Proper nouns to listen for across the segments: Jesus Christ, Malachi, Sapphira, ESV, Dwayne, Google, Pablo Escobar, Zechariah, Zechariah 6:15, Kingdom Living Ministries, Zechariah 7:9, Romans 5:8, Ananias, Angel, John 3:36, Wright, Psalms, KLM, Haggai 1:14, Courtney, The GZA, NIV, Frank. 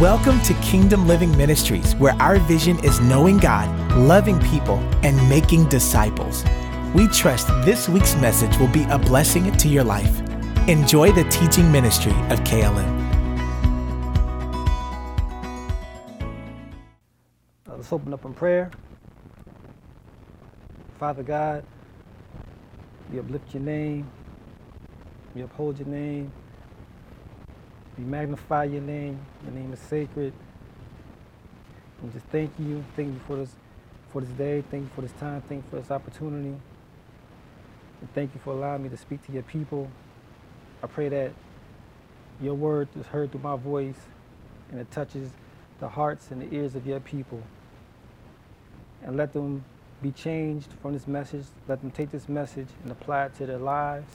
Welcome to Kingdom Living Ministries, where our vision is knowing God, loving people, and making disciples. We trust this week's message will be a blessing to your life. Enjoy the teaching ministry of KLM. Let's open up in prayer. Father God, we uplift your name, we uphold your name. We magnify your name is sacred. And just thank you for this day, thank you for this time, thank you for this opportunity. And thank you for allowing me to speak to your people. I pray that your word is heard through my voice and it touches the hearts and the ears of your people. And let them be changed from this message. Let them take this message and apply it to their lives.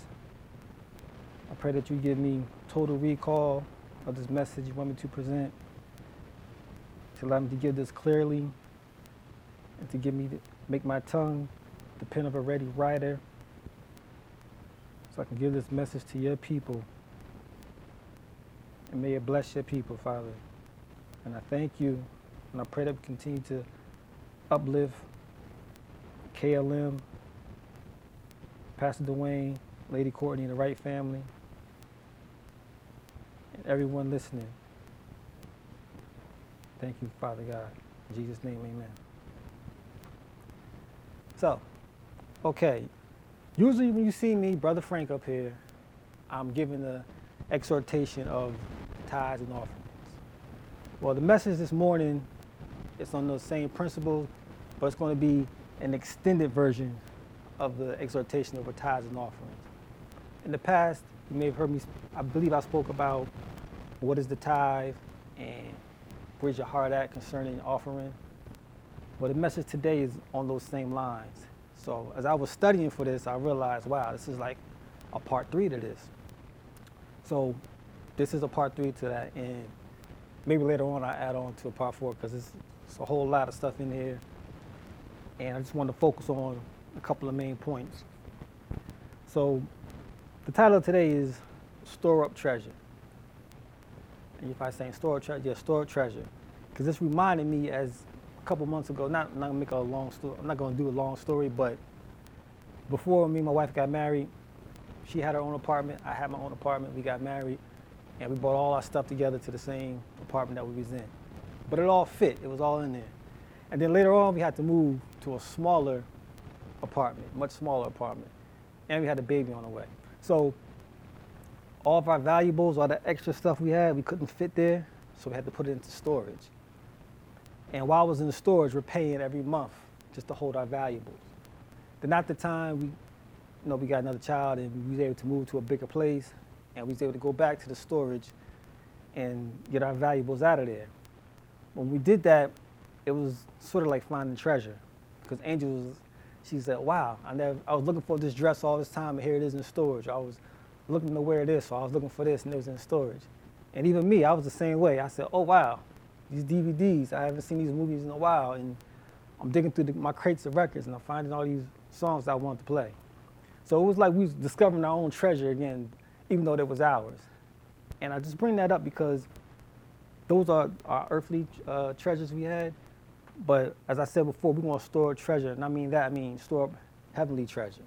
I pray that you give me total recall of this message you want me to present, to allow me to give this clearly, and to make my tongue the pen of a ready writer, so I can give this message to your people. And may it bless your people, Father. And I thank you, and I pray that we continue to uplift KLM, Pastor Dwayne, Lady Courtney, and the Wright family, and everyone listening. Thank you, Father God. In Jesus' name, amen. So, okay. Usually when you see me, Brother Frank up here, I'm giving the exhortation of tithes and offerings. Well, the message this morning is on those same principles, but it's going to be an extended version of the exhortation over tithes and offerings. In the past, you may have heard me, I believe I spoke about what is the tithe and where's your heart at concerning offering. Well, the message today is on those same lines. So as I was studying for this, I realized, wow, this is like a part three to this. So this is a part three to that, and maybe later on I add on to a part four, because it's a whole lot of stuff in here. And I just wanted to focus on a couple of main points. So the title of today is Store Up Treasure. And if I say store up treasure, yeah, store up treasure. Because this reminded me as a couple months ago, I'm not gonna do a long story, but before me and my wife got married, she had her own apartment, I had my own apartment, we got married, and we bought all our stuff together to the same apartment that we was in. But it all fit, it was all in there. And then later on, we had to move to a smaller apartment, much smaller apartment. And we had a baby on the way. So all of our valuables, all the extra stuff we had, we couldn't fit there, so we had to put it into storage. And while I was in the storage, we're paying every month just to hold our valuables. Then at the time, we got another child and we was able to move to a bigger place, and we was able to go back to the storage and get our valuables out of there. When we did that, it was sort of like finding treasure, because Angel was, she said, wow, I was looking for this dress all this time, and here it is in storage. I was looking to wear this, so I was looking for this, and it was in storage. And even me, I was the same way. I said, oh, wow, these DVDs, I haven't seen these movies in a while, and I'm digging through my crates of records, and I'm finding all these songs that I wanted to play. So it was like we was discovering our own treasure again, even though they was ours. And I just bring that up because those are our earthly treasures we had. But as I said before, we want to store treasure, and I mean store up heavenly treasure.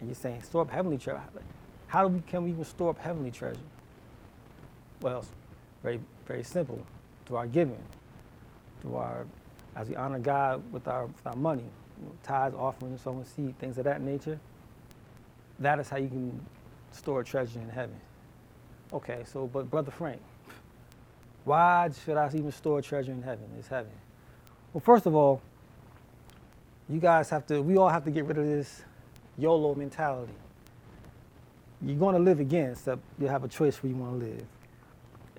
And you're saying, store up heavenly treasure? How can we even store up heavenly treasure? Well, it's very, very simple. Through our giving, as we honor God with our money, tithes, offerings, sowing seed, things of that nature. That is how you can store treasure in heaven. Okay, so, but Brother Frank, why should I even store treasure in heaven? It's heaven. Well, first of all, we all have to get rid of this YOLO mentality. You're going to live again, except you have a choice where you want to live.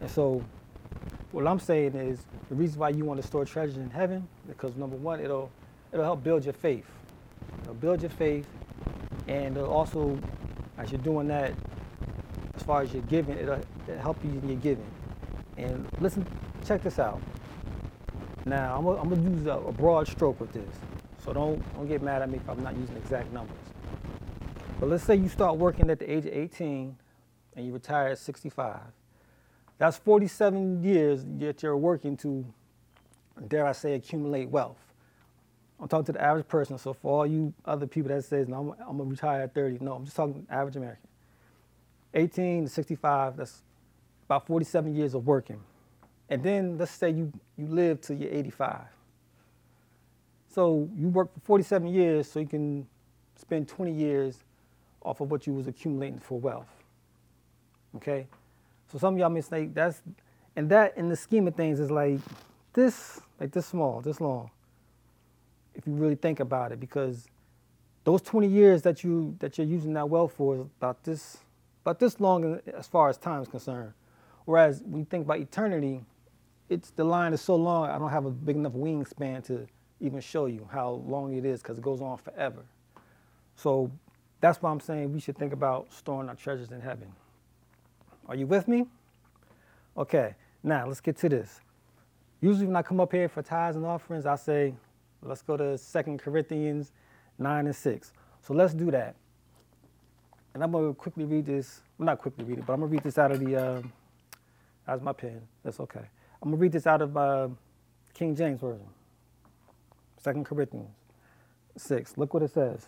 And so what I'm saying is the reason why you want to store treasure in heaven, because number one, it'll help build your faith. It'll build your faith, and it'll also, as you're doing that, as far as your giving, it'll help you in your giving. And listen, check this out. Now, I'm going to use a broad stroke with this, so don't get mad at me if I'm not using exact numbers. But let's say you start working at the age of 18 and you retire at 65. That's 47 years that you're working to, dare I say, accumulate wealth. I'm talking to the average person, so for all you other people that says, no, I'm gonna retire at 30, no, I'm just talking average American. 18 to 65, that's about 47 years of working. And then let's say you live till you're 85. So you work for 47 years so you can spend 20 years off of what you was accumulating for wealth, okay? So some of y'all mistake, that in the scheme of things is like this small, this long, if you really think about it, because those 20 years that you're using that wealth for is about this long as far as time is concerned. Whereas when you think about eternity, the line is so long, I don't have a big enough wingspan to even show you how long it is because it goes on forever. So that's why I'm saying we should think about storing our treasures in heaven. Are you with me? Okay, now let's get to this. Usually when I come up here for tithes and offerings, I say, let's go to 2 Corinthians 9:6. So let's do that. And I'm gonna quickly read this. Well, not quickly read it, but I'm gonna read this out of the, that's my pen, that's okay. I'm gonna read this out of King James Version, 2 Corinthians 6. Look what it says.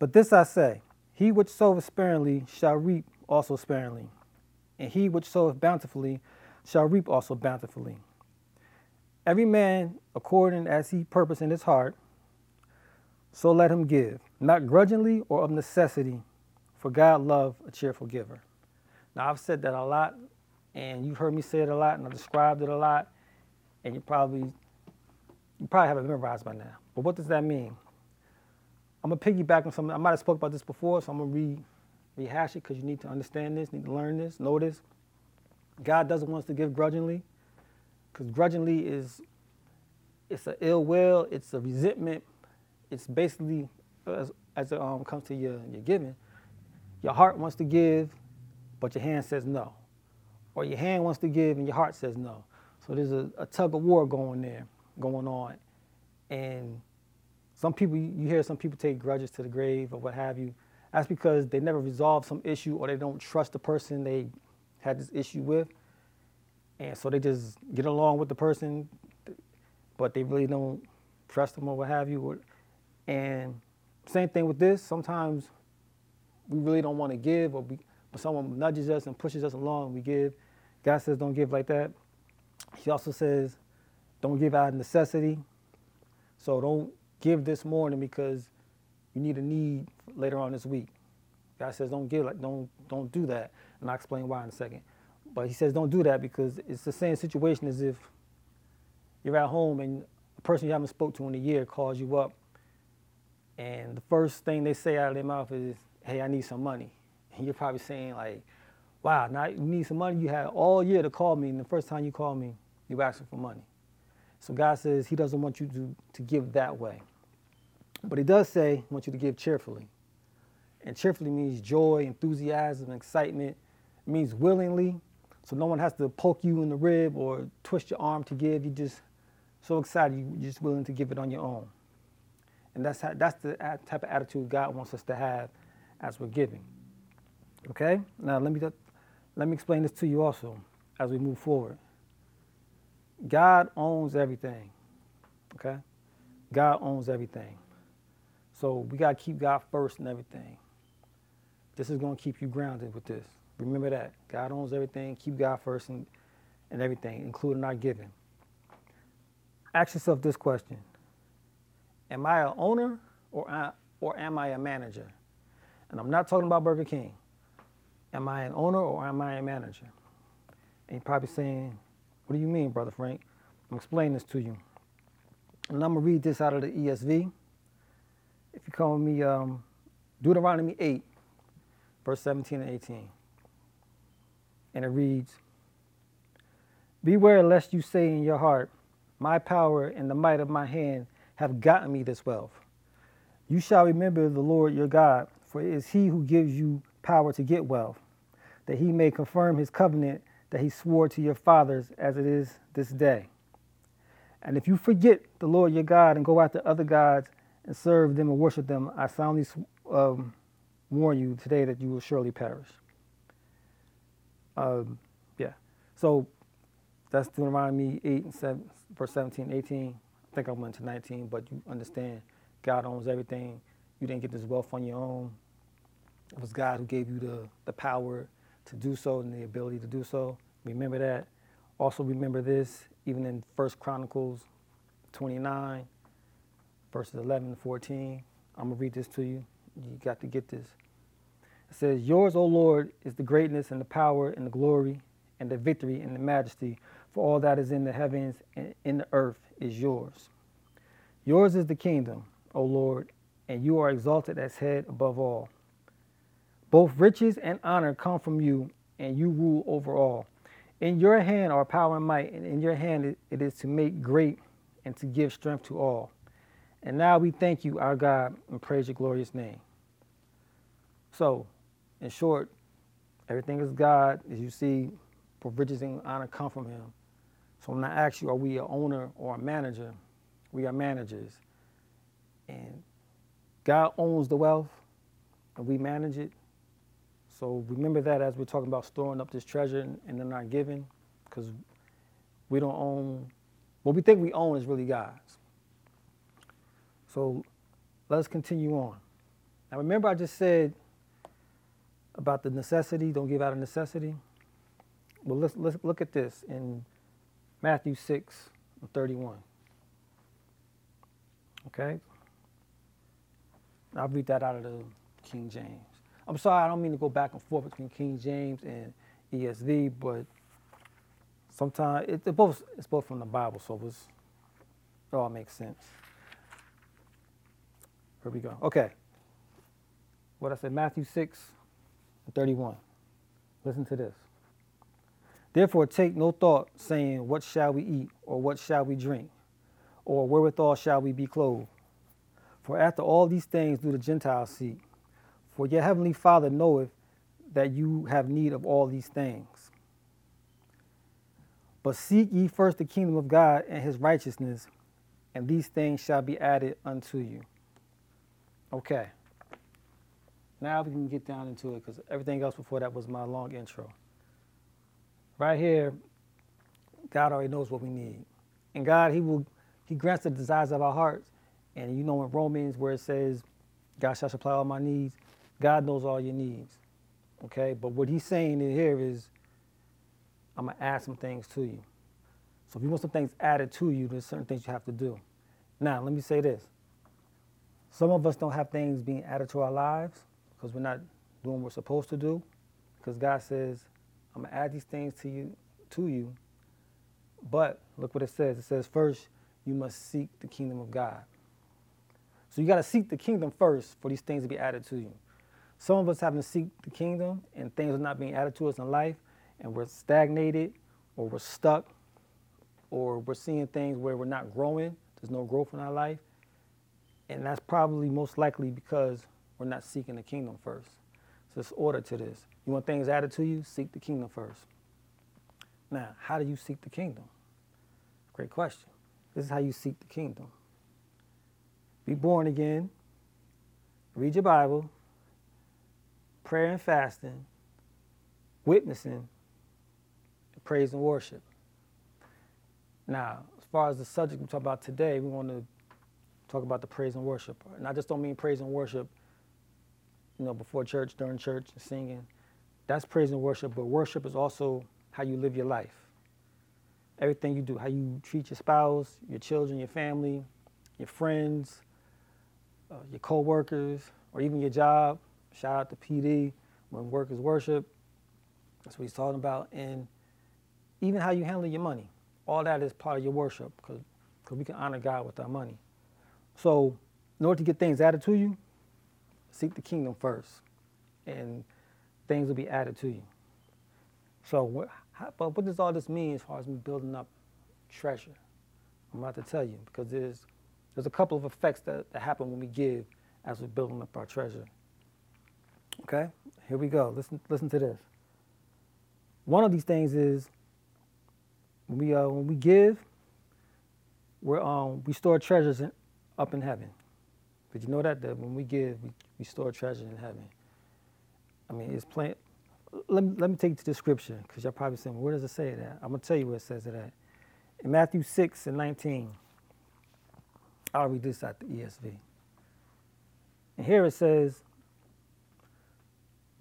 But this I say, he which soweth sparingly shall reap also sparingly, and he which soweth bountifully shall reap also bountifully. Every man according as he purpose in his heart, so let him give, not grudgingly or of necessity, for God loveth a cheerful giver. Now I've said that a lot, and you've heard me say it a lot, and I've described it a lot, and you probably haven't memorized by now. But what does that mean? I'm going to piggyback on something. I might have spoke about this before, so I'm going to rehash it because you need to understand this, need to learn this, know this. God doesn't want us to give grudgingly, because grudgingly it's an ill will, it's a resentment. It's basically, as it comes to your giving, your heart wants to give, but your hand says no. Or your hand wants to give and your heart says no. So there's a tug of war going on. And some people, you hear some people take grudges to the grave or what have you. That's because they never resolve some issue or they don't trust the person they had this issue with. And so they just get along with the person, but they really don't trust them or what have you. And same thing with this. Sometimes we really don't want to give, but someone nudges us and pushes us along and we give. God says don't give like that. He also says don't give out of necessity. So don't give this morning because you need a need later on this week. God says don't give, like don't do that, and I'll explain why in a second. But he says don't do that because it's the same situation as if you're at home and a person you haven't spoke to in a year calls you up, and the first thing they say out of their mouth is, "Hey, I need some money." And you're probably saying like, "Wow, now you need some money? You had all year to call me, and the first time you called me, you were asking for money." So God says he doesn't want you to give that way. But he does say he wants you to give cheerfully. And cheerfully means joy, enthusiasm, excitement. It means willingly. So no one has to poke you in the rib or twist your arm to give. You're just so excited, you're just willing to give it on your own. And that's the type of attitude God wants us to have as we're giving. Okay? Now let me explain this to you also as we move forward. God owns everything. Okay? God owns everything. So we got to keep God first in everything. This is going to keep you grounded with this. Remember that. God owns everything. Keep God first in everything, including our giving. Ask yourself this question. Am I an owner or am I a manager? And I'm not talking about Burger King. Am I an owner or am I a manager? And you're probably saying, what do you mean, Brother Frank? I'm explaining this to you. And I'm going to read this out of the ESV. If you come with me, Deuteronomy 8, verse 17 and 18. And it reads, "Beware lest you say in your heart, my power and the might of my hand have gotten me this wealth. You shall remember the Lord your God, for it is he who gives you power to get wealth, that he may confirm his covenant that he swore to your fathers as it is this day. And if you forget the Lord your God and go after other gods and serve them and worship them, I solemnly warn you today that you will surely perish." Yeah. So that's Deuteronomy 8 and 7, verse 17, 18. I think I went to 19, but you understand God owns everything. You didn't get this wealth on your own. It was God who gave you the power to do so and the ability to do so. Remember that. Also remember this, even in 1 Chronicles 29, verses 11 to 14. I'm going to read this to you. You got to get this. It says, "Yours, O Lord, is the greatness and the power and the glory and the victory and the majesty, for all that is in the heavens and in the earth is yours. Yours is the kingdom, O Lord, and you are exalted as head above all. Both riches and honor come from you, and you rule over all. In your hand are power and might, and in your hand it is to make great and to give strength to all. And now we thank you, our God, and praise your glorious name." So, in short, everything is God. As you see, for riches and honor come from him. So when I ask you, are we an owner or a manager? We are managers. And God owns the wealth, and we manage it. So remember that as we're talking about storing up this treasure and then not giving, because we don't own, what we think we own is really God's. So let's continue on. Now remember I just said about the necessity, don't give out of necessity. Well, let's look at this in Matthew 6, 31. Okay? I'll read that out of the King James. I'm sorry, I don't mean to go back and forth between King James and ESV, but sometimes it's both from the Bible, so it all makes sense. Here we go. Okay. What I said, Matthew 6, 31. Listen to this. "Therefore take no thought, saying, what shall we eat, or what shall we drink, or wherewithal shall we be clothed? For after all these things do the Gentiles seek. For your heavenly Father knoweth that you have need of all these things. But seek ye first the kingdom of God and his righteousness, and these things shall be added unto you." Okay. Now we can get down into it, because everything else before that was my long intro. Right here, God already knows what we need. And God, He grants the desires of our hearts. And you know in Romans where it says, God shall supply all my needs. God knows all your needs, okay? But what he's saying in here is, I'm going to add some things to you. So if you want some things added to you, there's certain things you have to do. Now, let me say this. Some of us don't have things being added to our lives because we're not doing what we're supposed to do, because God says, I'm going to add these things to you. But look what it says. It says, first, you must seek the kingdom of God. So you got to seek the kingdom first for these things to be added to you. Some of us haven't seeked the kingdom, and things are not being added to us in life, and we're stagnated, or we're stuck, or we're seeing things where we're not growing. There's no growth in our life. And that's probably most likely because we're not seeking the kingdom first. So it's order to this. You want things added to you? Seek the kingdom first. Now, how do you seek the kingdom? Great question. This is how you seek the kingdom. Be born again, read your Bible, prayer and fasting, witnessing, praise and worship. Now, as far as the subject we talk about today, we want to talk about the praise and worship. And I just don't mean praise and worship, before church, during church, singing. That's praise and worship, but worship is also how you live your life. Everything you do, how you treat your spouse, your children, your family, your friends, your co-workers, or even your job. Shout out to PD, when work is worship. That's what he's talking about. And even how you handle your money. All that is part of your worship, because we can honor God with our money. So in order to get things added to you, seek the kingdom first, and things will be added to you. So what does all this mean as far as me building up treasure? I'm about to tell you, because there's a couple of effects that happen when we give as we're building up our treasure. Okay? Here we go. Listen to this. One of these things is when we give, we store treasures up in heaven. Did you know that when we give, we store treasure in heaven? I mean, it's plain. Let me take you to the scripture, because y'all probably saying, well, where does it say it at? I'm going to tell you where it says it at. In Matthew 6 and 19, I'll read this out the ESV. And here it says,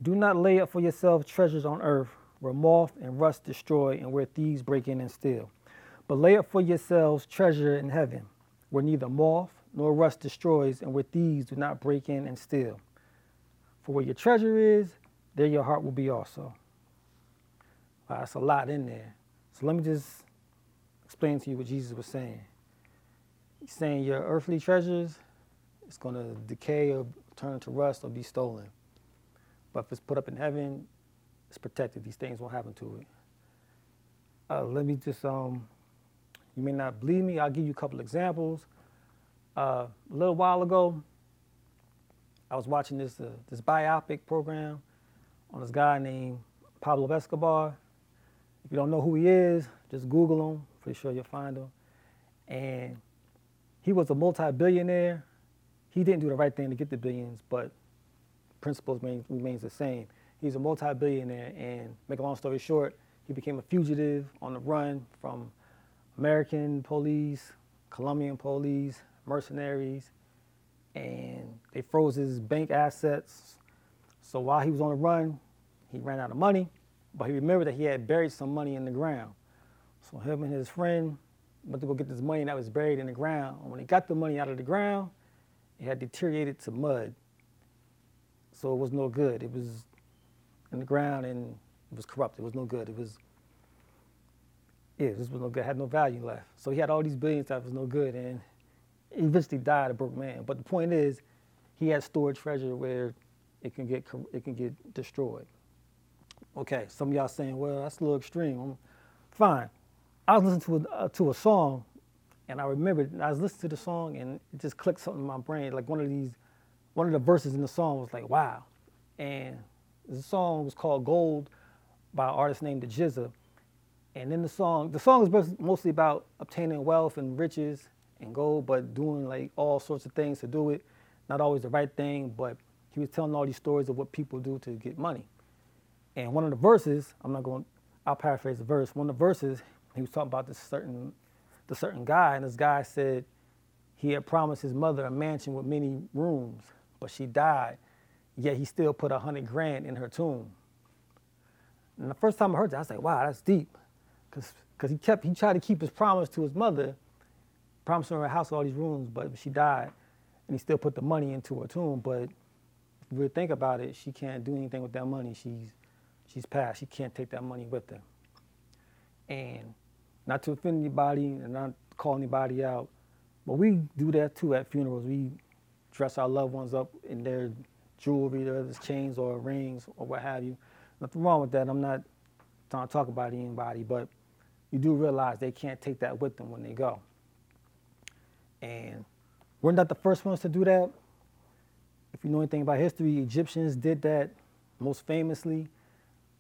do not lay up for yourselves treasures on earth, where moth and rust destroy and where thieves break in and steal. But lay up for yourselves treasure in heaven, where neither moth nor rust destroys and where thieves do not break in and steal. For where your treasure is, there your heart will be also. Wow, that's a lot in there. So let me just explain to you what Jesus was saying. He's saying your earthly treasures, it's going to decay or turn to rust or be stolen. But if it's put up in heaven, it's protected. These things won't happen to it. Let me just, you may not believe me. I'll give you a couple examples. A little while ago, I was watching this biopic program on this guy named Pablo Escobar. If you don't know who he is, just Google him. Pretty sure you'll find him. And he was a multi-billionaire. He didn't do the right thing to get the billions, but principles remains the same. He's a multi-billionaire, and make a long story short, he became a fugitive on the run from American police, Colombian police, mercenaries, and they froze his bank assets. So while he was on the run, he ran out of money, but he remembered that he had buried some money in the ground. So him and his friend went to go get this money that was buried in the ground. And when he got the money out of the ground, it had deteriorated to mud. So it was no good. It was in the ground and it was corrupt. It was no good. This was no good. It had no value left. So he had all these billions that was no good, and he eventually died a broke man. But the point is, he had stored treasure where it can get destroyed. Okay, some of y'all saying, well, that's a little extreme. Fine. I was listening to a song, and I remembered, I was listening to the song, and it just clicked something in my brain. Like one of the verses in the song was like, wow. And the song was called Gold by an artist named The GZA. And in the song is mostly about obtaining wealth and riches and gold, but doing like all sorts of things to do it. Not always the right thing, but he was telling all these stories of what people do to get money. And one of the verses, I'll paraphrase the verse. One of the verses, he was talking about this certain guy, and this guy said he had promised his mother a mansion with many rooms, but she died, yet he still put 100 grand in her tomb. And the first time I heard that, I was like, wow, that's deep. Because he tried to keep his promise to his mother, promising her a house with all these rooms, but she died, and he still put the money into her tomb. But if we think about it, she can't do anything with that money. She's passed. She can't take that money with her. And not to offend anybody and not call anybody out, but we do that too at funerals. We dress our loved ones up in their jewelry, whether it's chains or rings or what have you. Nothing wrong with that. I'm not trying to talk about anybody, but you do realize they can't take that with them when they go. And we're not the first ones to do that. If you know anything about history, Egyptians did that most famously.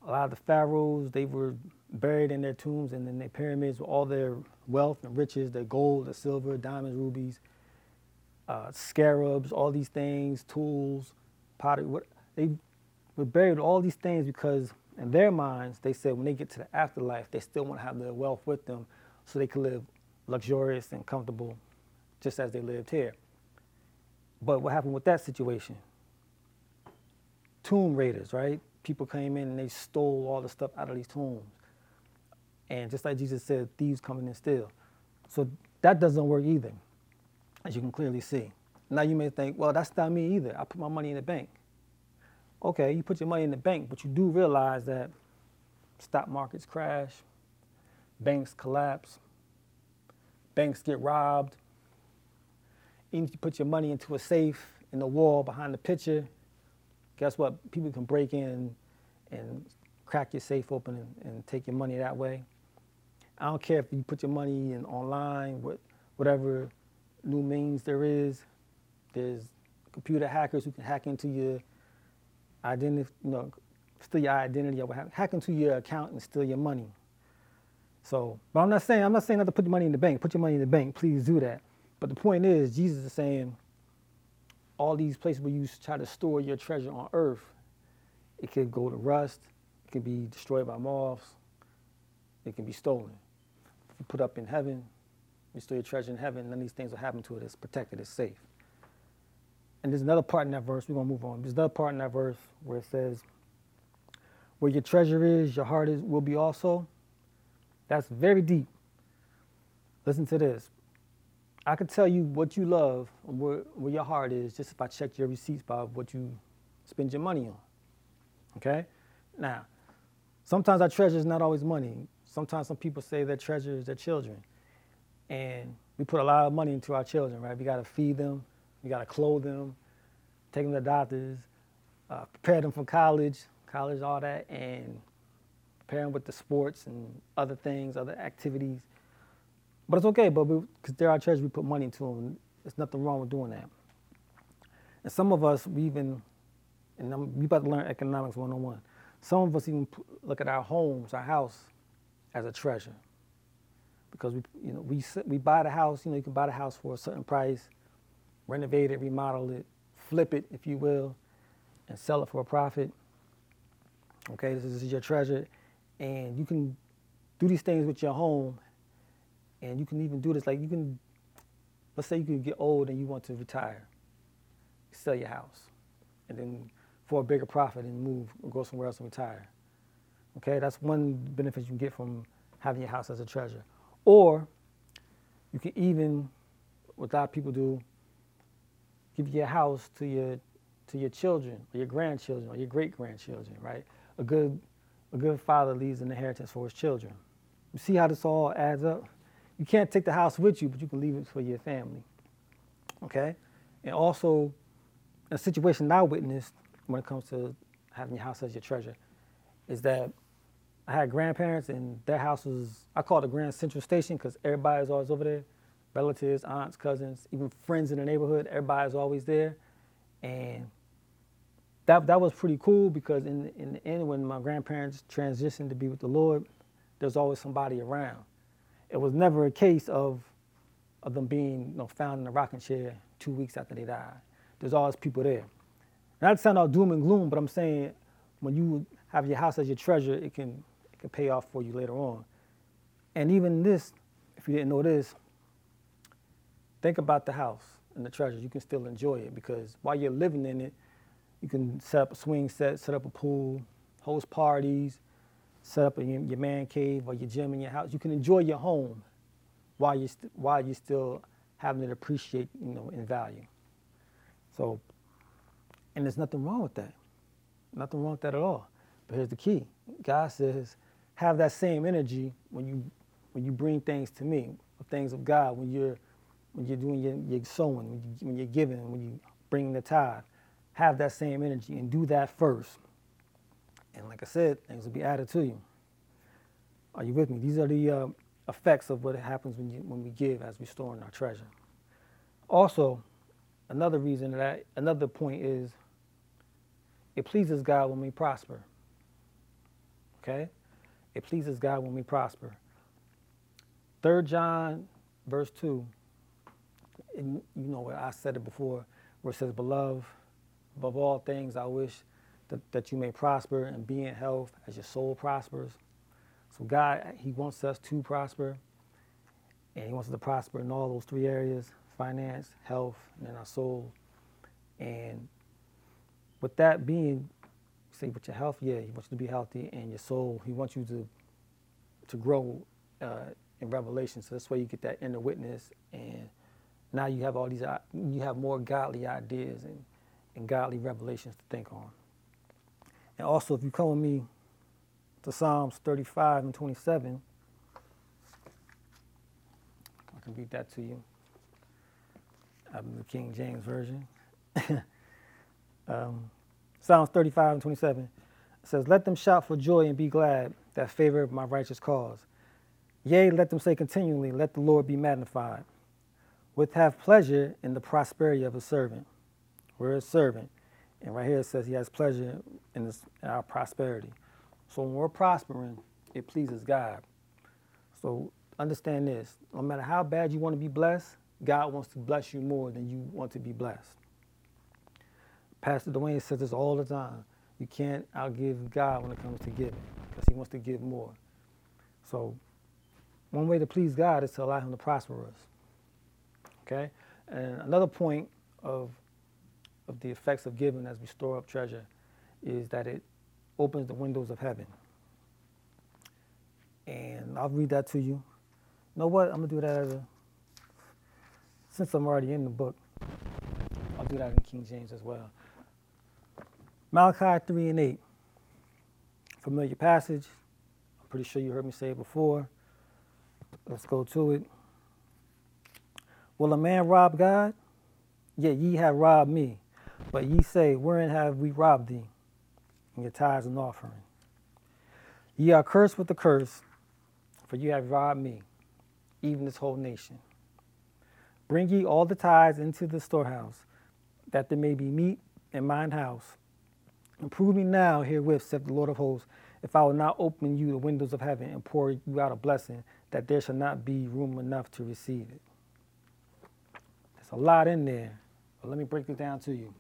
A lot of the pharaohs, they were buried in their tombs and in their pyramids with all their wealth and riches, their gold, their silver, diamonds, rubies, scarabs, all these things, tools, pottery. They were buried with all these things because in their minds, they said when they get to the afterlife, they still want to have their wealth with them so they could live luxurious and comfortable just as they lived here. But what happened with that situation? Tomb raiders, right? People came in and they stole all the stuff out of these tombs. And just like Jesus said, thieves come in and steal. So that doesn't work either, as you can clearly see. Now you may think, well, that's not me either. I put my money in the bank. Okay, you put your money in the bank, but you do realize that stock markets crash, banks collapse, banks get robbed. Even if you put your money into a safe in the wall behind the picture, guess what? People can break in and crack your safe open and take your money that way. I don't care if you put your money in online, whatever new means there is. There's computer hackers who can hack into your identity, steal your identity, or hack into your account and steal your money. So, but I'm not saying not to put your money in the bank. Put your money in the bank, please do that. But the point is, Jesus is saying, all these places where you try to store your treasure on earth, it could go to rust, It can be destroyed by moths. It can be stolen. If you put up in heaven, you store your treasure in heaven, none of these things will happen to it. It's protected, it's safe. And there's another part in that verse, we're going to move on. There's another part in that verse where it says, where your treasure is, your heart is, will be also. That's very deep. Listen to this. I could tell you what you love and where your heart is just if I checked your receipts by what you spend your money on. Okay? Now, sometimes our treasure is not always money. Sometimes some people say their treasure is their children. And we put a lot of money into our children, right? We got to feed them. We got to clothe them, take them to doctors, prepare them for college, all that, and prepare them with the sports and other things, other activities. But it's okay, but because they're our treasure, we put money into them. There's nothing wrong with doing that. And some of us, we about to learn economics 101. Some of us even look at our homes, our house, as a treasure. Because we buy the house, you can buy the house for a certain price, renovate it, remodel it, flip it, if you will, and sell it for a profit. Okay, this is your treasure. And you can do these things with your home, and you can even do this, let's say you can get old and you want to retire, you sell your house, and then for a bigger profit and move or go somewhere else and retire. Okay, that's one benefit you can get from having your house as a treasure. Or you can even, what a lot of people do, give your house to your children, or your grandchildren, or your great-grandchildren, right? A good father leaves an inheritance for his children. You see how this all adds up? You can't take the house with you, but you can leave it for your family, okay? And also, a situation I witnessed when it comes to having your house as your treasure is that I had grandparents, and their house was, I call it the Grand Central Station because everybody's always over there. Relatives, aunts, cousins, even friends in the neighborhood, everybody's always there. And that was pretty cool because in the end, when my grandparents transitioned to be with the Lord, there's always somebody around. It was never a case of them being found in a rocking chair 2 weeks after they died. There's always people there. Not to sound all doom and gloom, but I'm saying when you have your house as your treasure, it can pay off for you later on. And even this, if you didn't know this, think about the house and the treasure. You can still enjoy it because while you're living in it, you can set up a swing set, set up a pool, host parties, set up your man cave or your gym in your house. You can enjoy your home while you're still having it appreciate, in value. So, and there's nothing wrong with that. Nothing wrong with that at all. But here's the key. God says, have that same energy when you bring things to me, things of God, when you're doing your sowing, when you're giving, when you bring the tithe, have that same energy and do that first. And like I said, things will be added to you. Are you with me? These are the effects of what happens when we give as we store in our treasure. Also, another point is it pleases God when we prosper. Okay? It pleases God when we prosper. 3 John, verse 2. And I said it before, where it says, Beloved, above all things, I wish that you may prosper and be in health as your soul prospers. So God, he wants us to prosper, and he wants us to prosper in all those three areas, finance, health, and in our soul. And with that being, say with your health, yeah, he wants you to be healthy, and your soul, he wants you to grow in revelation. So that's where you get that inner witness, and now you have you have more godly ideas and godly revelations to think on. And also, if you come with me to Psalms 35 and 27, I can read that to you. I'm in the King James Version. Psalms 35 and 27 says, Let them shout for joy and be glad that favor my righteous cause. Yea, let them say continually, Let the Lord be magnified. With have pleasure in the prosperity of a servant. We're a servant. And right here it says he has pleasure in our prosperity. So when we're prospering, it pleases God. So understand this. No matter how bad you want to be blessed, God wants to bless you more than you want to be blessed. Pastor Dwayne says this all the time. You can't outgive God when it comes to giving, because he wants to give more. So one way to please God is to allow him to prosper us. Okay? And another point of the effects of giving as we store up treasure is that it opens the windows of heaven. And I'll read that to you. You know what? I'm going to do that since I'm already in the book, I'll do that in King James as well. Malachi 3:8. Familiar passage. I'm pretty sure you heard me say it before. Let's go to it. Will a man rob God? Yet ye have robbed me. But ye say, wherein have we robbed thee? In your tithes and offering. Ye are cursed with a curse, for ye have robbed me, even this whole nation. Bring ye all the tithes into the storehouse, that there may be meat in mine house. And prove me now herewith, saith the Lord of hosts, if I will not open you the windows of heaven and pour you out a blessing, that there shall not be room enough to receive it. There's a lot in there, but let me break it down to you.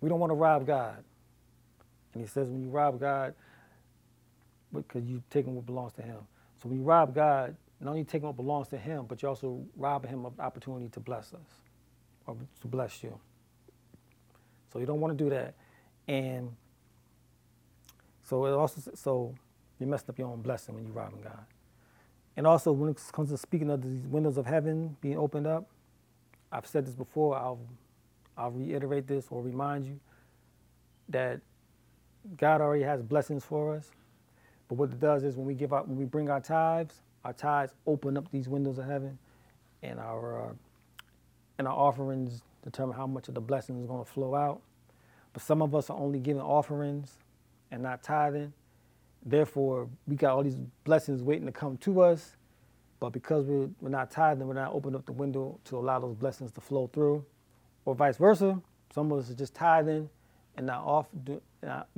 We don't want to rob God. And he says when you rob God, because you take him what belongs to him. So when you rob God, not only taking what belongs to him, but you're also robbing him of the opportunity to bless us, or to bless you. So you don't want to do that. And so you're messing up your own blessing when you're robbing God. And also when it comes to speaking of these windows of heaven being opened up, I've said this before, I'll reiterate this or remind you that God already has blessings for us. But what it does is when we bring our tithes open up these windows of heaven, and our offerings determine how much of the blessing is going to flow out. But some of us are only giving offerings and not tithing. Therefore, we got all these blessings waiting to come to us. But because we're not tithing, we're not opening up the window to allow those blessings to flow through. Or vice versa, some of us are just tithing and not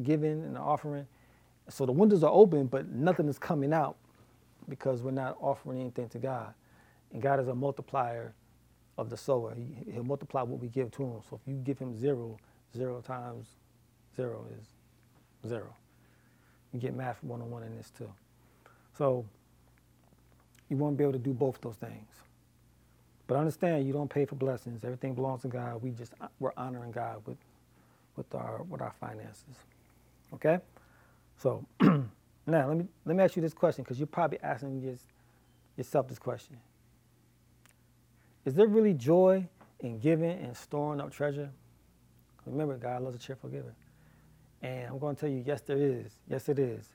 giving and not offering. So the windows are open, but nothing is coming out because we're not offering anything to God. And God is a multiplier of the sower. He'll multiply what we give to him. So if you give him zero, zero times zero is zero. You get math 101 in this too. So you won't be able to do both those things. But understand, you don't pay for blessings. Everything belongs to God. We're honoring God with our finances. Okay? So now let me ask you this question, because you're probably asking yourself this question. Is there really joy in giving and storing up treasure? Remember, God loves a cheerful giver. And I'm going to tell you, yes, there is. Yes, it is.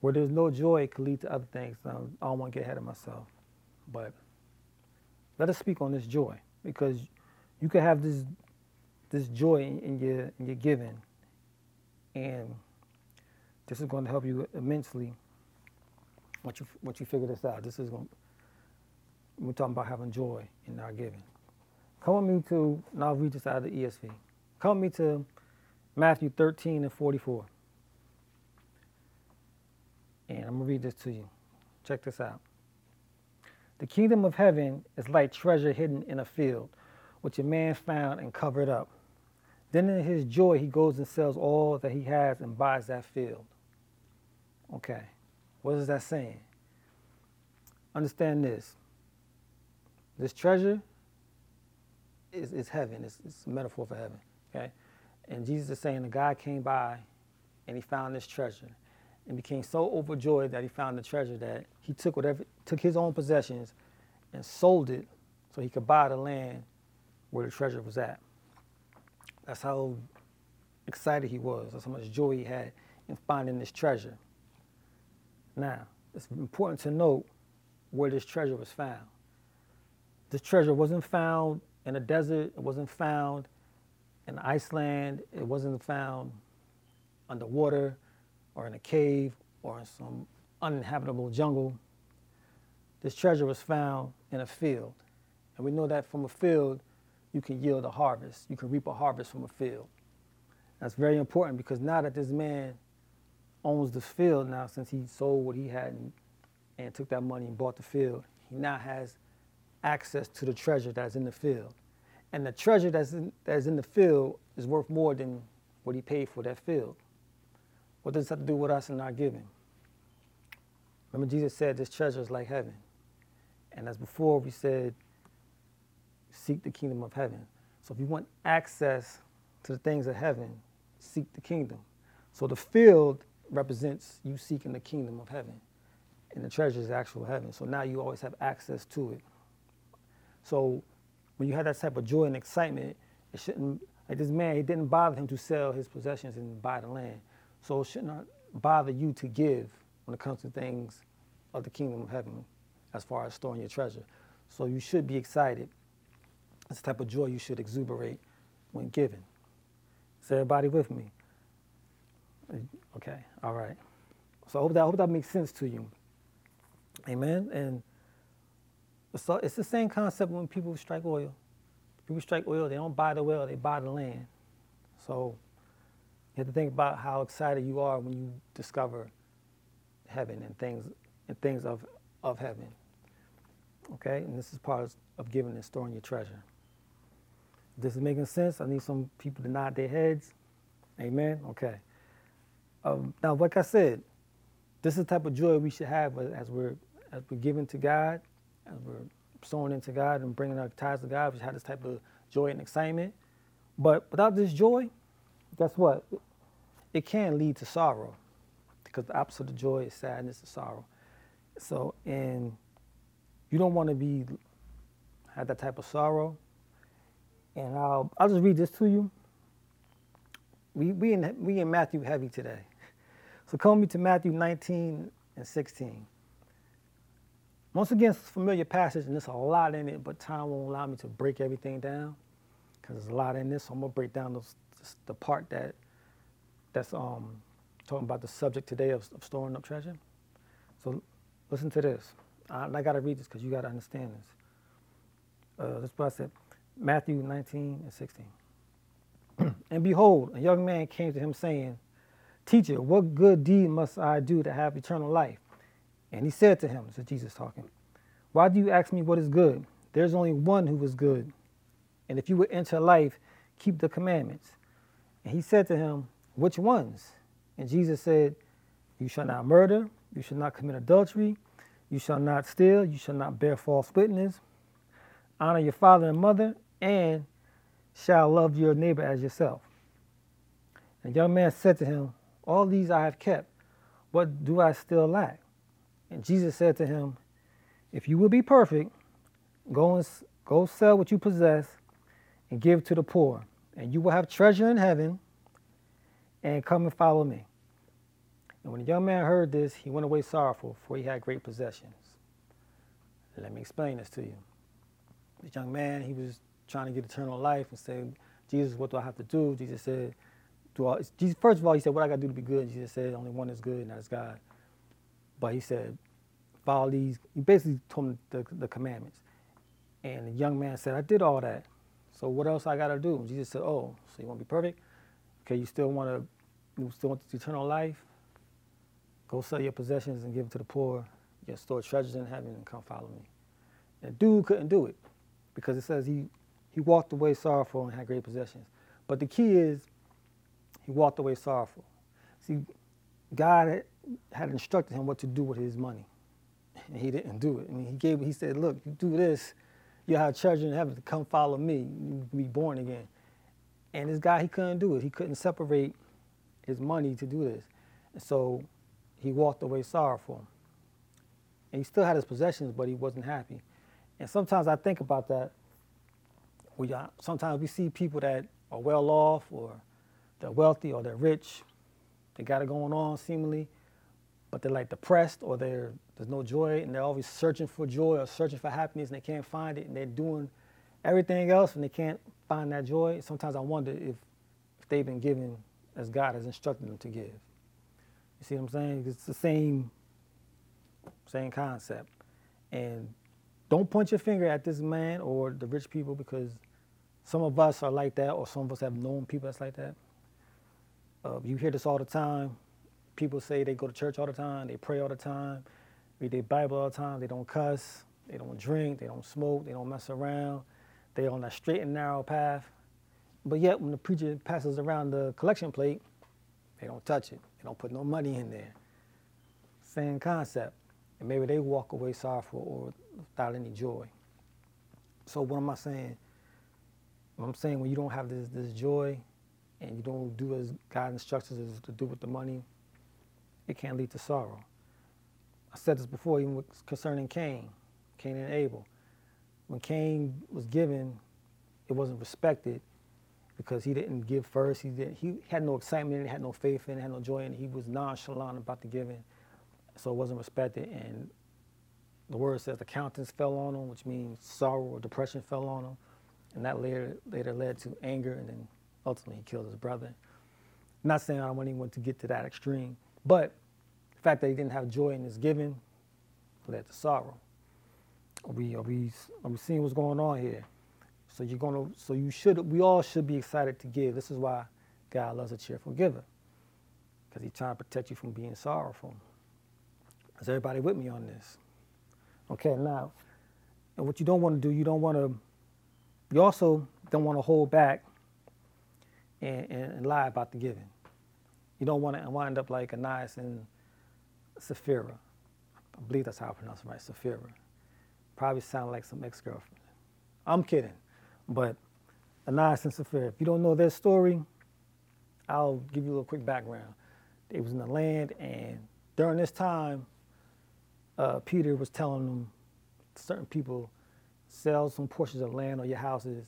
Where there's no joy, it could lead to other things. I don't want to get ahead of myself. But let us speak on this joy, because you could have this joy in your giving. And this is going to help you immensely once you figure this out. We're talking about having joy in our giving. And I'll read this out of the ESV. Come with me to Matthew 13:44. And I'm going to read this to you. Check this out. The kingdom of heaven is like treasure hidden in a field, which a man found and covered up. Then in his joy, he goes and sells all that he has and buys that field. Okay, what is that saying? Understand this. This treasure is heaven. It's a metaphor for heaven, okay? And Jesus is saying the guy came by and he found this treasure and became so overjoyed that he found the treasure that he took his own possessions and sold it so he could buy the land where the treasure was at. That's how excited he was. That's how much joy he had in finding this treasure. Now, it's important to note where this treasure was found. This treasure wasn't found in a desert. It wasn't found in Iceland. It wasn't found underwater or in a cave or in some uninhabitable jungle. This treasure was found in a field. And we know that from a field, you can yield a harvest. You can reap a harvest from a field. That's very important, because now that this man owns this field now, since he sold what he had and took that money and bought the field, he now has access to the treasure that's in the field. And the treasure that's in the field is worth more than what he paid for that field. What does this have to do with us and our giving? Remember, Jesus said this treasure is like heaven. And as before, we said, seek the kingdom of heaven. So if you want access to the things of heaven, seek the kingdom. So the field represents you seeking the kingdom of heaven. And the treasure is actual heaven. So now you always have access to it. So when you have that type of joy and excitement, it shouldn't, like this man, it didn't bother him to sell his possessions and buy the land. So it should not bother you to give when it comes to things of the kingdom of heaven as far as storing your treasure. So you should be excited. It's the type of joy you should exuberate when giving. Is everybody with me? Okay, all right. So I hope that makes sense to you. Amen. And so it's the same concept when people strike oil. People strike oil, they don't buy the well, they buy the land. So you have to think about how excited you are when you discover heaven and things of heaven. Okay? And this is part of giving and storing your treasure. This is making sense. I need some people to nod their heads. Amen? Okay. Now, like I said, this is the type of joy we should have as we're giving to God, as we're sowing into God and bringing our tithes to God. We should have this type of joy and excitement. But without this joy, guess what? It can lead to sorrow, because the opposite of joy is sadness and sorrow. So, and you don't want to have that type of sorrow. And I'll just read this to you. We in Matthew heavy today. So come to Matthew 19 and 16. Once again, it's a familiar passage, and there's a lot in it, but time won't allow me to break everything down, because there's a lot in this, so I'm going to break down the part that's talking about the subject today of storing up treasure. So listen to this. I got to read this because you got to understand this. That's what I said, Matthew 19 and 16. And behold, a young man came to him saying, "Teacher, what good deed must I do to have eternal life?" And he said to him, this is Jesus talking, "Why do you ask me what is good? There's only one who is good. And if you would enter life, keep the commandments." And he said to him, "Which ones?" And Jesus said, "You shall not murder, you shall not commit adultery, you shall not steal, you shall not bear false witness, honor your father and mother, and shall love your neighbor as yourself." And the young man said to him, "All these I have kept, what do I still lack?" And Jesus said to him, "If you will be perfect, go sell what you possess and give to the poor, and you will have treasure in heaven, and come and follow me." And when the young man heard this, he went away sorrowful, for he had great possessions. Let me explain this to you. This young man, he was trying to get eternal life and said, "Jesus, what do I have to do?" Jesus said, first of all, he said, "What I got to do to be good?" Jesus said, "Only one is good, and that's God." But he said, "Follow these." He basically told him the commandments. And the young man said, "I did all that. So what else I got to do?" And Jesus said, "Oh, so you want to be perfect? Okay, you still want eternal life? Go sell your possessions and give it to the poor. You store treasures in heaven and come follow me." And the dude couldn't do it, because it says he walked away sorrowful and had great possessions. But the key is, he walked away sorrowful. See, God had instructed him what to do with his money, and he didn't do it. I mean, he said, "Look, you do this, you'll have treasure in heaven. Come follow me, you'll be born again." And this guy, he couldn't do it. He couldn't separate his money to do this. And so he walked away sorrowful. And he still had his possessions, but he wasn't happy. And sometimes I think about that. Sometimes we see people that are well off, or they're wealthy, or they're rich. They got it going on, seemingly, but they're like depressed, or there's no joy, and they're always searching for joy or searching for happiness, and they can't find it, and they're doing everything else, and they can't find that joy. Sometimes I wonder if they've been given as God has instructed them to give. You see what I'm saying? It's the same concept. And don't point your finger at this man or the rich people, because some of us are like that, or some of us have known people that's like that. You hear this all the time. People say they go to church all the time, they pray all the time, read their Bible all the time, they don't cuss, they don't drink, they don't smoke, they don't mess around, They're on a straight and narrow path. But yet, when the preacher passes around the collection plate, they don't touch it. They don't put no money in there. Same concept. And maybe they walk away sorrowful or without any joy. So what am I saying? What I'm saying, when you don't have this joy and you don't do as God instructs us to do with the money, it can lead to sorrow. I said this before, even concerning Cain and Abel. When Cain was given, it wasn't respected because he didn't give first. He had no excitement in it, had no faith in it, had no joy in it. He was nonchalant about the giving, so it wasn't respected. And the word says the countenance fell on him, which means sorrow or depression fell on him. And that later led to anger, and then ultimately he killed his brother. I'm not saying I want anyone to get to that extreme, but the fact that he didn't have joy in his giving led to sorrow. Are we seeing what's going on here? We all should be excited to give. This is why God loves a cheerful giver, because he's trying to protect you from being sorrowful. Is everybody with me on this? Okay, now, and what you don't want to do, you also don't want to hold back and lie about the giving. You don't want to wind up like Ananias and Sapphira. I believe that's how I pronounce it right, Sapphira. Probably sound like some ex-girlfriend. I'm kidding. But Ananias and Sapphira, if you don't know their story, I'll give you a little quick background. They was in the land, and during this time, Peter was telling them, certain people, sell some portions of land or your houses,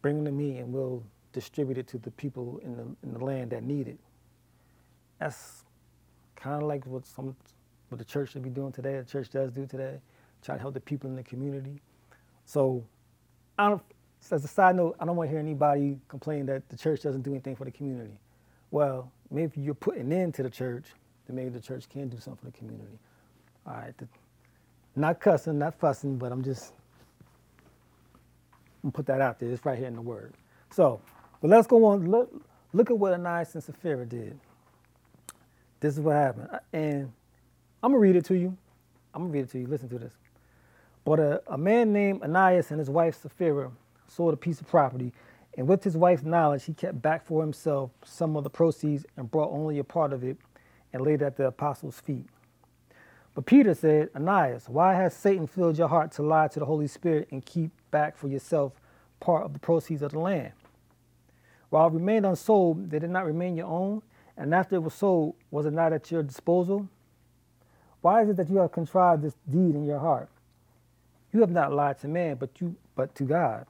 bring them to me, and we'll distribute it to the people in the land that need it. That's kind of like what the church should be doing today, the church does do today, try to help the people in the community. So, as a side note, I don't want to hear anybody complain that the church doesn't do anything for the community. Well, maybe if you're putting into the church, then maybe the church can do something for the community. All right, not cussing, not fussing, but I'm gonna put that out there. It's right here in the word. So, but let's go on. Look at what Ananias and Sapphira did. This is what happened. And I'm gonna read it to you. Listen to this. But a man named Ananias and his wife Sapphira sold a piece of property, and with his wife's knowledge, he kept back for himself some of the proceeds and brought only a part of it and laid it at the apostles' feet. But Peter said, Ananias, why has Satan filled your heart to lie to the Holy Spirit and keep back for yourself part of the proceeds of the land? While it remained unsold, they did not remain your own, and after it was sold, was it not at your disposal? Why is it that you have contrived this deed in your heart? You have not lied to man, but to God.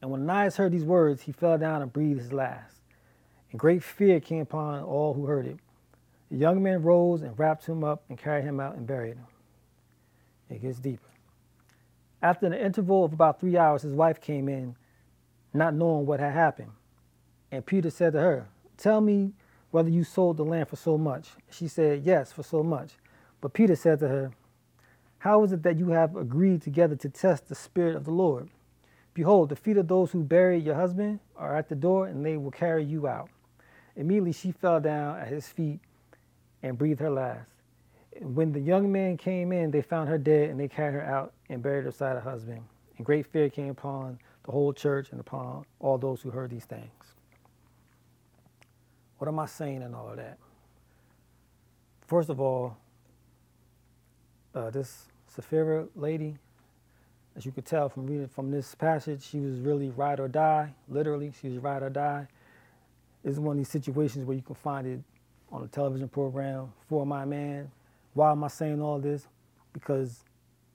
And when Ananias heard these words, he fell down and breathed his last. And great fear came upon all who heard it. The young men rose and wrapped him up and carried him out and buried him. It gets deeper. After an interval of about 3 hours, his wife came in, not knowing what had happened. And Peter said to her, tell me whether you sold the land for so much. She said, yes, for so much. But Peter said to her, how is it that you have agreed together to test the Spirit of the Lord? Behold, the feet of those who buried your husband are at the door, and they will carry you out. Immediately she fell down at his feet and breathed her last. And when the young men came in, they found her dead, and they carried her out and buried her beside her husband. And great fear came upon the whole church and upon all those who heard these things. What am I saying in all of that? First of all, this Sapphira lady, as you could tell from reading from this passage, she was really ride or die. Literally, she was ride or die. This is one of these situations where you can find it on a television program, For My Man. Why am I saying all this? Because,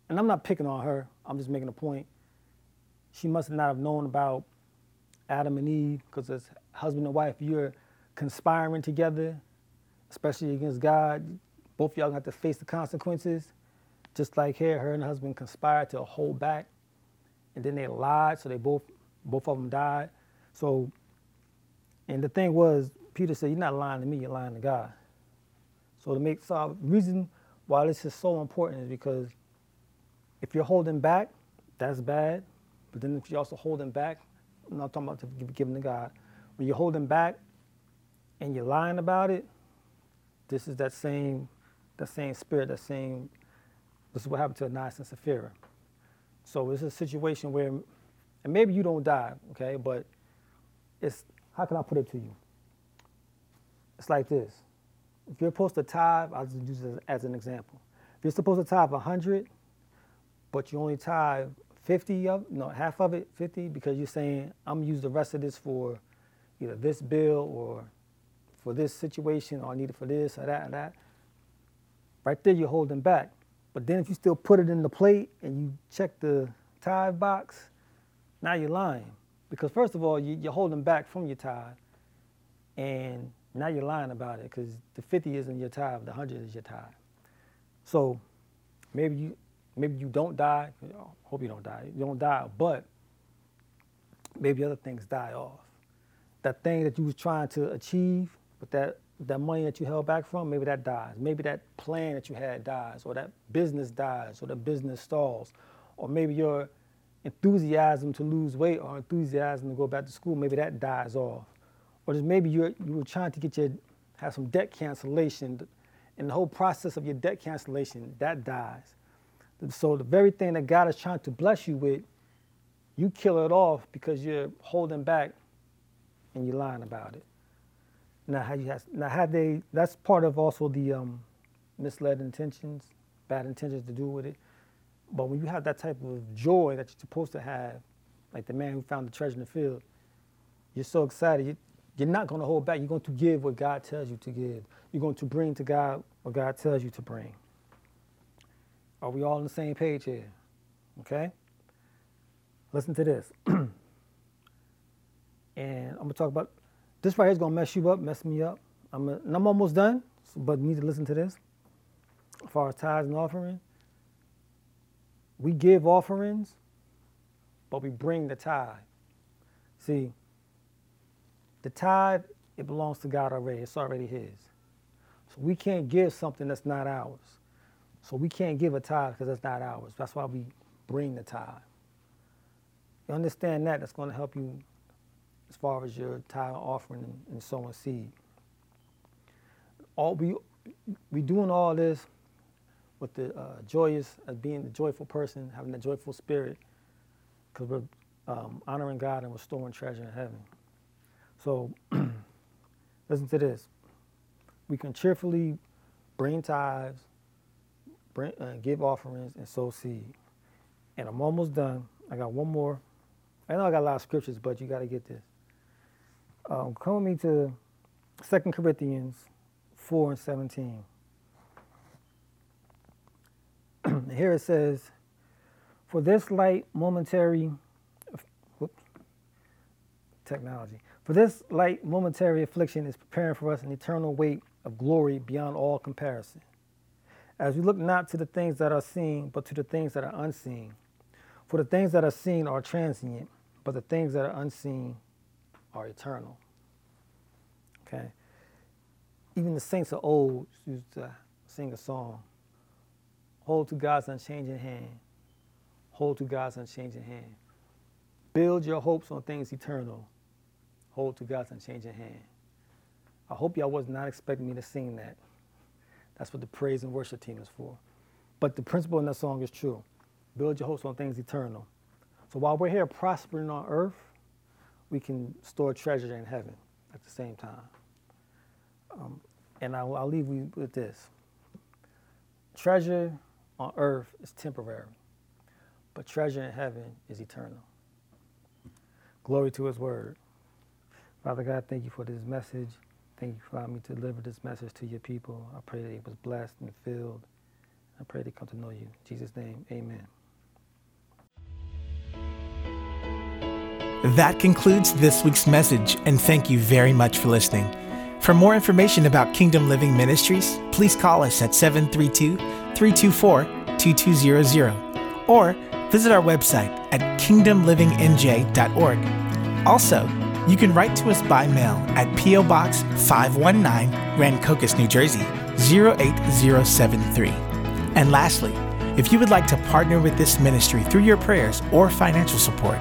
and I'm not picking on her, I'm just making a point. She must not have known about Adam and Eve, because as husband and wife, you're conspiring together, especially against God. Both of y'all got to face the consequences. Just like here, her and her husband conspired to hold back, and then they lied, so they both of them died. So, and the thing was, Peter said, you're not lying to me, you're lying to God. So the reason why this is so important is because if you're holding back, that's bad. But then if you're also holding back, I'm not talking about giving to God. When you're holding back and you're lying about it, this is that same spirit, this is what happened to Ananias and Sapphira. So it's a situation where And maybe you don't die, okay? But it's, how can I put it to you? It's like this. If you're supposed to tithe, I'll just use it as an example. If you're supposed to tithe 100, but you only tithe half of it, 50, because you're saying, I'm gonna use the rest of this for either this bill or for this situation, or I need it for this or that or that. Right there, you're holding back. But then if you still put it in the plate and you check the tithe box, now you're lying. Because first of all, you're holding back from your tithe, and now you're lying about it, because the 50 isn't your tithe, the 100 is your tithe. So maybe you don't die. I hope you don't die. You don't die, but maybe other things die off. That thing that you was trying to achieve, but that money that you held back from, maybe that dies. Maybe that plan that you had dies, or that business dies, or the business stalls, or maybe your enthusiasm to lose weight or enthusiasm to go back to school, maybe that dies off. Or just maybe you were trying to have some debt cancellation, and the whole process of your debt cancellation, that dies. So the very thing that God is trying to bless you with, you kill it off because you're holding back and you're lying about it. That's part of also the misled intentions, bad intentions to do with it. But when you have that type of joy that you're supposed to have, like the man who found the treasure in the field, you're so excited. You're not going to hold back. You're going to give what God tells you to give. You're going to bring to God what God tells you to bring. Are we all on the same page here? Okay? Listen to this. And I'm going to talk about, this right here is going to mess you up, mess me up. I'm almost done, but you need to listen to this. As far as tithes and offering, we give offerings, but we bring the tithe. See, the tithe, it belongs to God already. It's already his. So we can't give something that's not ours. So we can't give a tithe because it's not ours. That's why we bring the tithe. You understand that? That's going to help you as far as your tithe offering and sowing seed. We doing all this with the being the joyful person, having the joyful spirit, because we're honoring God and we're storing treasure in heaven. So listen to this. We can cheerfully bring tithes, give offerings, and sow seed. And I'm almost done. I got one more. I know I got a lot of scriptures, but you got to get this. Come with me to 2 Corinthians 4:17. Here it says, for this light momentary technology. For this light momentary affliction is preparing for us an eternal weight of glory beyond all comparison. As we look not to the things that are seen, but to the things that are unseen. For the things that are seen are transient, but the things that are unseen are eternal. Okay? Even the saints of old used to sing a song, hold to God's unchanging hand. Hold to God's unchanging hand. Build your hopes on things eternal. Hold to God's unchanging hand. I hope y'all was not expecting me to sing that. That's what the praise and worship team is for. But the principle in that song is true. Build your hopes on things eternal. So while we're here prospering on earth, we can store treasure in heaven at the same time. And I'll leave you with this. Treasure on earth is temporary, but treasure in heaven is eternal. Glory to his word. Father God, thank you for this message. Thank you for allowing me to deliver this message to your people. I pray that it was blessed and filled. I pray they come to know you. In Jesus' name, amen. That concludes this week's message, and thank you very much for listening. For more information about Kingdom Living Ministries, please call us at 732-324-2200 or visit our website at kingdomlivingnj.org. Also, you can write to us by mail at P.O. Box 519, Rancocas, New Jersey, 08073. And lastly, if you would like to partner with this ministry through your prayers or financial support,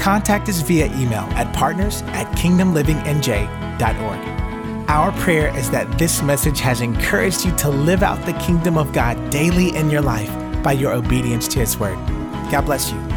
contact us via email at partners@kingdomlivingnj.org. Our prayer is that this message has encouraged you to live out the kingdom of God daily in your life by your obedience to His Word. God bless you.